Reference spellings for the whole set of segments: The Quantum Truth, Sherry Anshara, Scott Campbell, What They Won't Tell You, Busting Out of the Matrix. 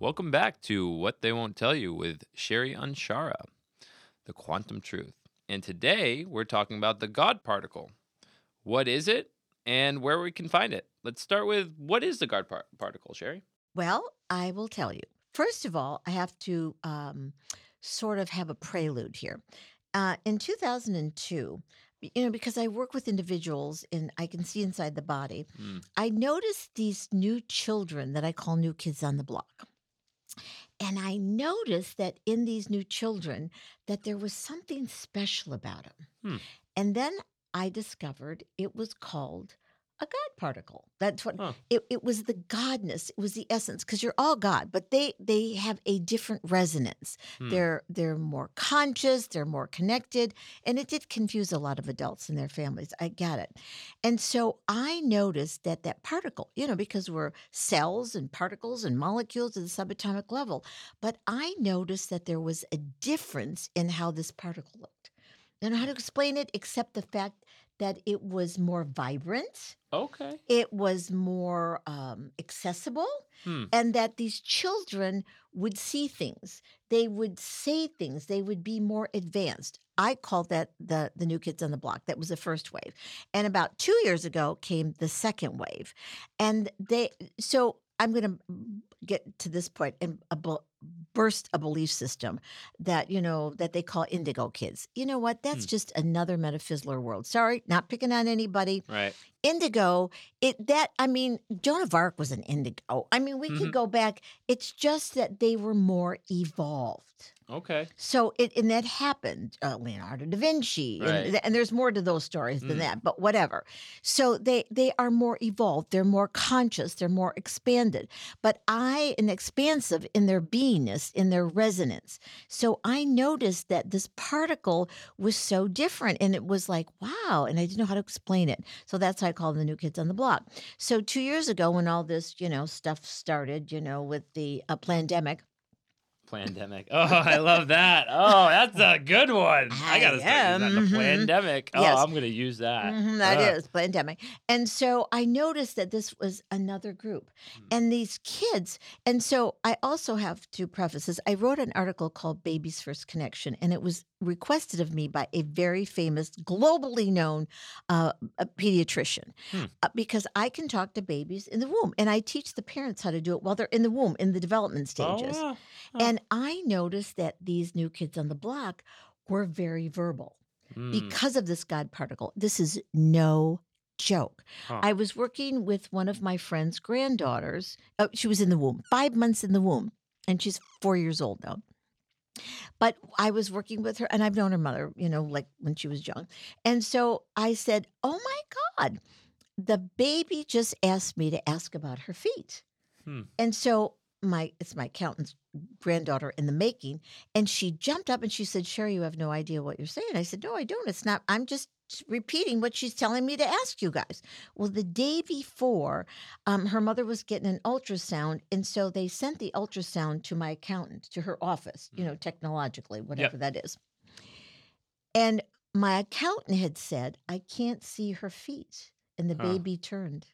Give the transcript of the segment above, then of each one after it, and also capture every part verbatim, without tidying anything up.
Welcome back to What They Won't Tell You with Sherry Anshara, The Quantum Truth. And today we're talking about the God particle. What is it and where we can find it? Let's start with what is the God par- particle, Sherry? Well, I will tell you. First of all, I have to um, sort of have a prelude here. Uh, in two thousand two, you know, because I work with individuals and I can see inside the body, mm. I noticed these new children that I call new kids on the block. And I noticed that in these new children, that there was something special about them. Hmm. And then I discovered it was called a God particle. That's what huh. it, it was the godness. It was the essence, because you're all God, but they they have a different resonance. Hmm. They're they're more conscious. They're more connected. And it did confuse a lot of adults and their families. I get it. And so I noticed that that particle, you know, because we're cells and particles and molecules at the subatomic level, but I noticed that there was a difference in how this particle looked. I don't know how to explain it except the fact that it was more vibrant. Okay. It was more um, accessible. Hmm. And that these children would see things. They would say things. They would be more advanced. I call that the, the new kids on the block. That was the first wave. And about two years ago came the second wave. And they, so I'm going to get to this point and ab- burst a belief system that, you know, that they call indigo kids. You know what? That's hmm. just another metaphysical world. Sorry, not picking on anybody. Right. Indigo, it that, I mean, Joan of Arc was an indigo. I mean, we mm-hmm. could go back. It's just that they were more evolved. Okay. So, it and that happened, uh, Leonardo da Vinci, right. and, and there's more to those stories than mm. that, but whatever. So, they, they are more evolved. They're more conscious. They're more expanded. But I, and expansive in their beingness, in their resonance. So, I noticed that this particle was so different, and it was like, wow, and I didn't know how to explain it. So, that's why I call them the new kids on the block. So, two years ago when all this, you know, stuff started, you know, with the uh, pandemic, Plandemic. Oh, I love that. Oh, that's a good one. I got to start using that. The plandemic. Oh, yes. I'm going to use that. Mm-hmm, that oh. is plandemic. And so I noticed that this was another group. Hmm. And these kids, and so I also have two prefaces. I wrote an article called Baby's First Connection, and it was requested of me by a very famous, globally known uh, a pediatrician hmm. uh, because I can talk to babies in the womb, and I teach the parents how to do it while they're in the womb, in the development stages. Oh, yeah. oh. And I noticed that these new kids on the block were very verbal mm. because of this God particle. This is no joke. Huh. I was working with one of my friend's granddaughters. Oh, she was in the womb, five months in the womb, and she's four years old now. But I was working with her, and I've known her mother, you know, like when she was young. And so I said, oh, my God, the baby just asked me to ask about her feet. Hmm. And so my it's my accountant's granddaughter in the making, and she jumped up and she said, Sherry, you have no idea what you're saying. I said, no, I don't. It's not. I'm just repeating what she's telling me to ask you guys. Well, the day before, um, her mother was getting an ultrasound, and so they sent the ultrasound to my accountant, to her office, you know, technologically, whatever yep. that is. And my accountant had said, I can't see her feet. And the huh. baby turned.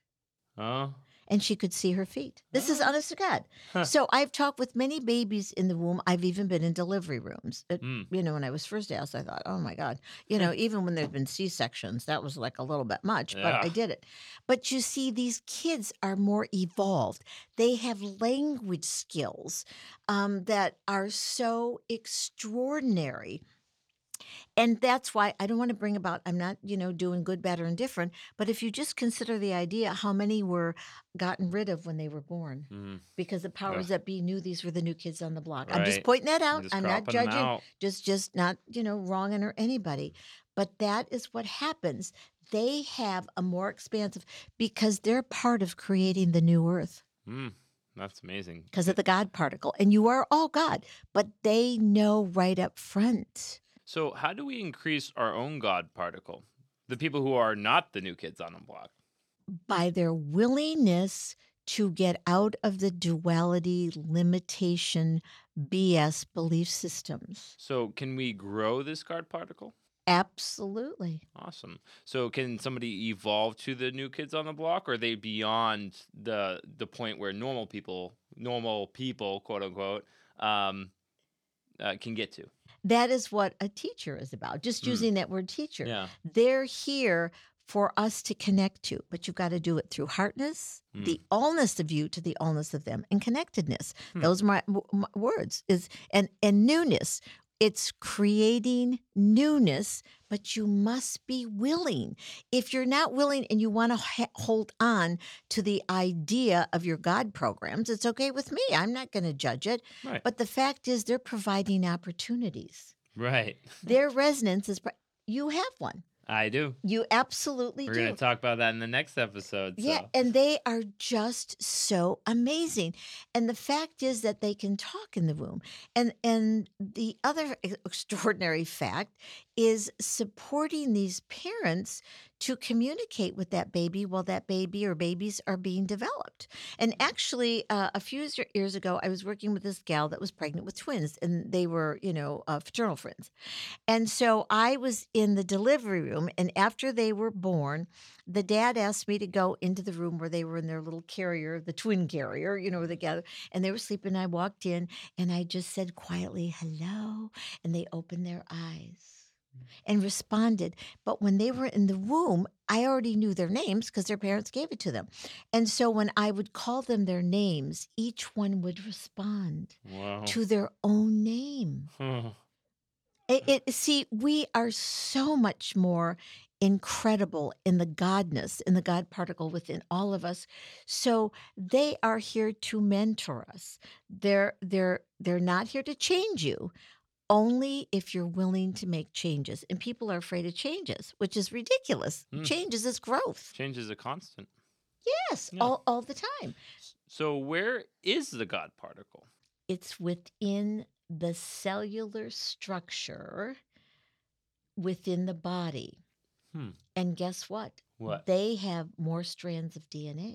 Huh? And she could see her feet. This is honest to God. Huh. So I've talked with many babies in the womb. I've even been in delivery rooms. It, mm. You know, when I was first asked, I thought, oh, my God. You know, even when there's been C-sections, that was like a little bit much, yeah. but I did it. But you see, these kids are more evolved. They have language skills um, that are so extraordinary. And that's why I don't want to bring about, I'm not, you know, doing good, bad, or indifferent, but if you just consider the idea how many were gotten rid of when they were born mm. because the powers yeah. that be knew these were the new kids on the block. Right. I'm just pointing that out. I'm not judging, just, just not, you know, wronging or anybody. But that is what happens. They have a more expansive, because they're part of creating the new earth. Mm. That's amazing. Because of the God particle. And you are all God, but they know right up front. So how do we increase our own God particle, the people who are not the new kids on the block? By their willingness to get out of the duality, limitation, B S belief systems. So can we grow this God particle? Absolutely. Awesome. So can somebody evolve to the New Kids on the Block, or are they beyond the the point where normal people, normal people, quote unquote, um, uh, can get to? That is what a teacher is about, just mm. using that word teacher. Yeah. They're here for us to connect to, but you've got to do it through heartness, mm. the allness of you to the allness of them, and connectedness. Mm. Those are my, my words. Is and, and newness. It's creating newness, but you must be willing. If you're not willing and you want to ha- hold on to the idea of your God programs, it's okay with me. I'm not going to judge it. Right. But the fact is they're providing opportunities. Right. Their resonance is, pro- you have one. I do. You absolutely do. We're going to talk about that in the next episode. So. Yeah, and they are just so amazing. And the fact is that they can talk in the womb. And and the other extraordinary fact is supporting these parents to communicate with that baby while that baby or babies are being developed. And actually, uh, a few years ago, I was working with this gal that was pregnant with twins, and they were, you know, uh, fraternal friends. And so I was in the delivery room, and after they were born, the dad asked me to go into the room where they were in their little carrier, the twin carrier, you know, where they gathered, and they were sleeping. I walked in, and I just said quietly, hello, and they opened their eyes and responded. But when they were in the womb, I already knew their names because their parents gave it to them. And so when I would call them their names, each one would respond wow. to their own name. Huh. It, it, see, we are so much more incredible in the Godness, in the God particle within all of us. So they are here to mentor us. They're they're they're not here to change you. Only if you're willing to make changes. And people are afraid of changes, which is ridiculous. Mm. Changes is growth. Change is a constant. Yes, yeah. all, all the time. So where is the God particle? It's within the cellular structure within the body. Hmm. And guess what? What? They have more strands of D N A.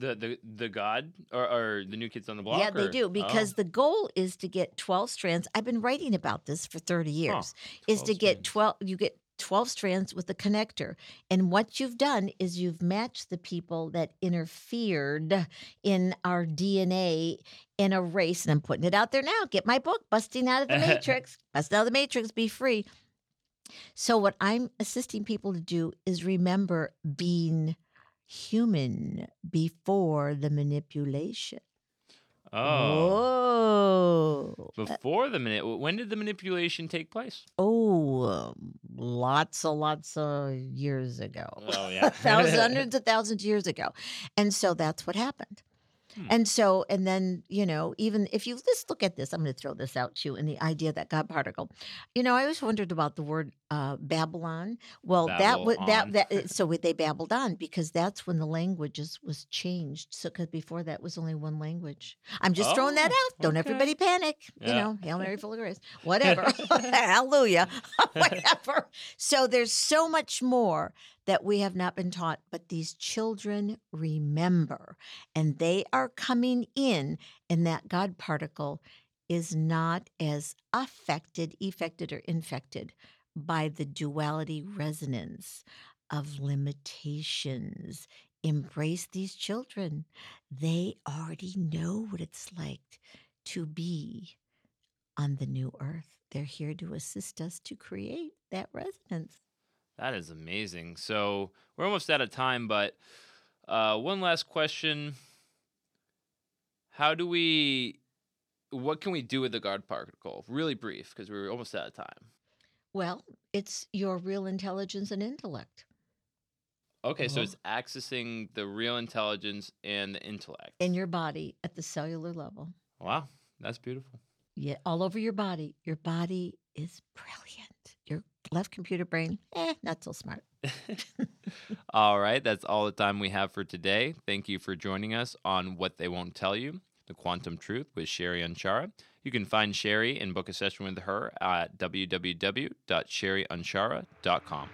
The, the the God or, or the New Kids on the Block? Yeah, or? They do, because oh. the goal is to get twelve strands. I've been writing about this for thirty years. Oh, is to get twelve. You get twelve strands with the connector, and what you've done is you've matched the people that interfered in our D N A in a race. And I'm putting it out there now. Get my book, Busting Out of the Matrix. Bust out of the Matrix. Be free. So what I'm assisting people to do is remember being human before the manipulation. Oh. Whoa. Before the minute. When did the manipulation take place? Oh, um, lots of lots of years ago. Oh, yeah. thousands, hundreds of thousands of years ago. And so that's what happened. Hmm. And so, and then, you know, even if you just look at this, I'm going to throw this out to you in the idea of that God particle. You know, I always wondered about the word uh, Babylon. Well, Babble that would that, that so they babbled on because that's when the languages was changed. So because before that was only one language. I'm just oh, throwing that out. Don't okay. everybody panic. Yeah. You know, Hail Mary, full of grace. Whatever. Hallelujah. Whatever. So there's so much more that we have not been taught, but these children remember, and they are coming in, and that God particle is not as affected, effected, or infected by the duality resonance of limitations. Embrace these children. They already know what it's like to be on the new earth. They're here to assist us to create that resonance. That is amazing. So we're almost out of time, but uh, one last question. How do we, what can we do with the God particle? Really brief, because we're almost out of time. Well, it's your real intelligence and intellect. Okay, uh-huh. So it's accessing the real intelligence and the intellect. In your body at the cellular level. Wow, that's beautiful. Yeah, all over your body. Your body is brilliant. Your left computer brain, eh, not so smart. All right. That's all the time we have for today. Thank you for joining us on What They Won't Tell You, The Quantum Truth with Sherry Anshara. You can find Sherry and book a session with her at w w w dot sherry anshara dot com.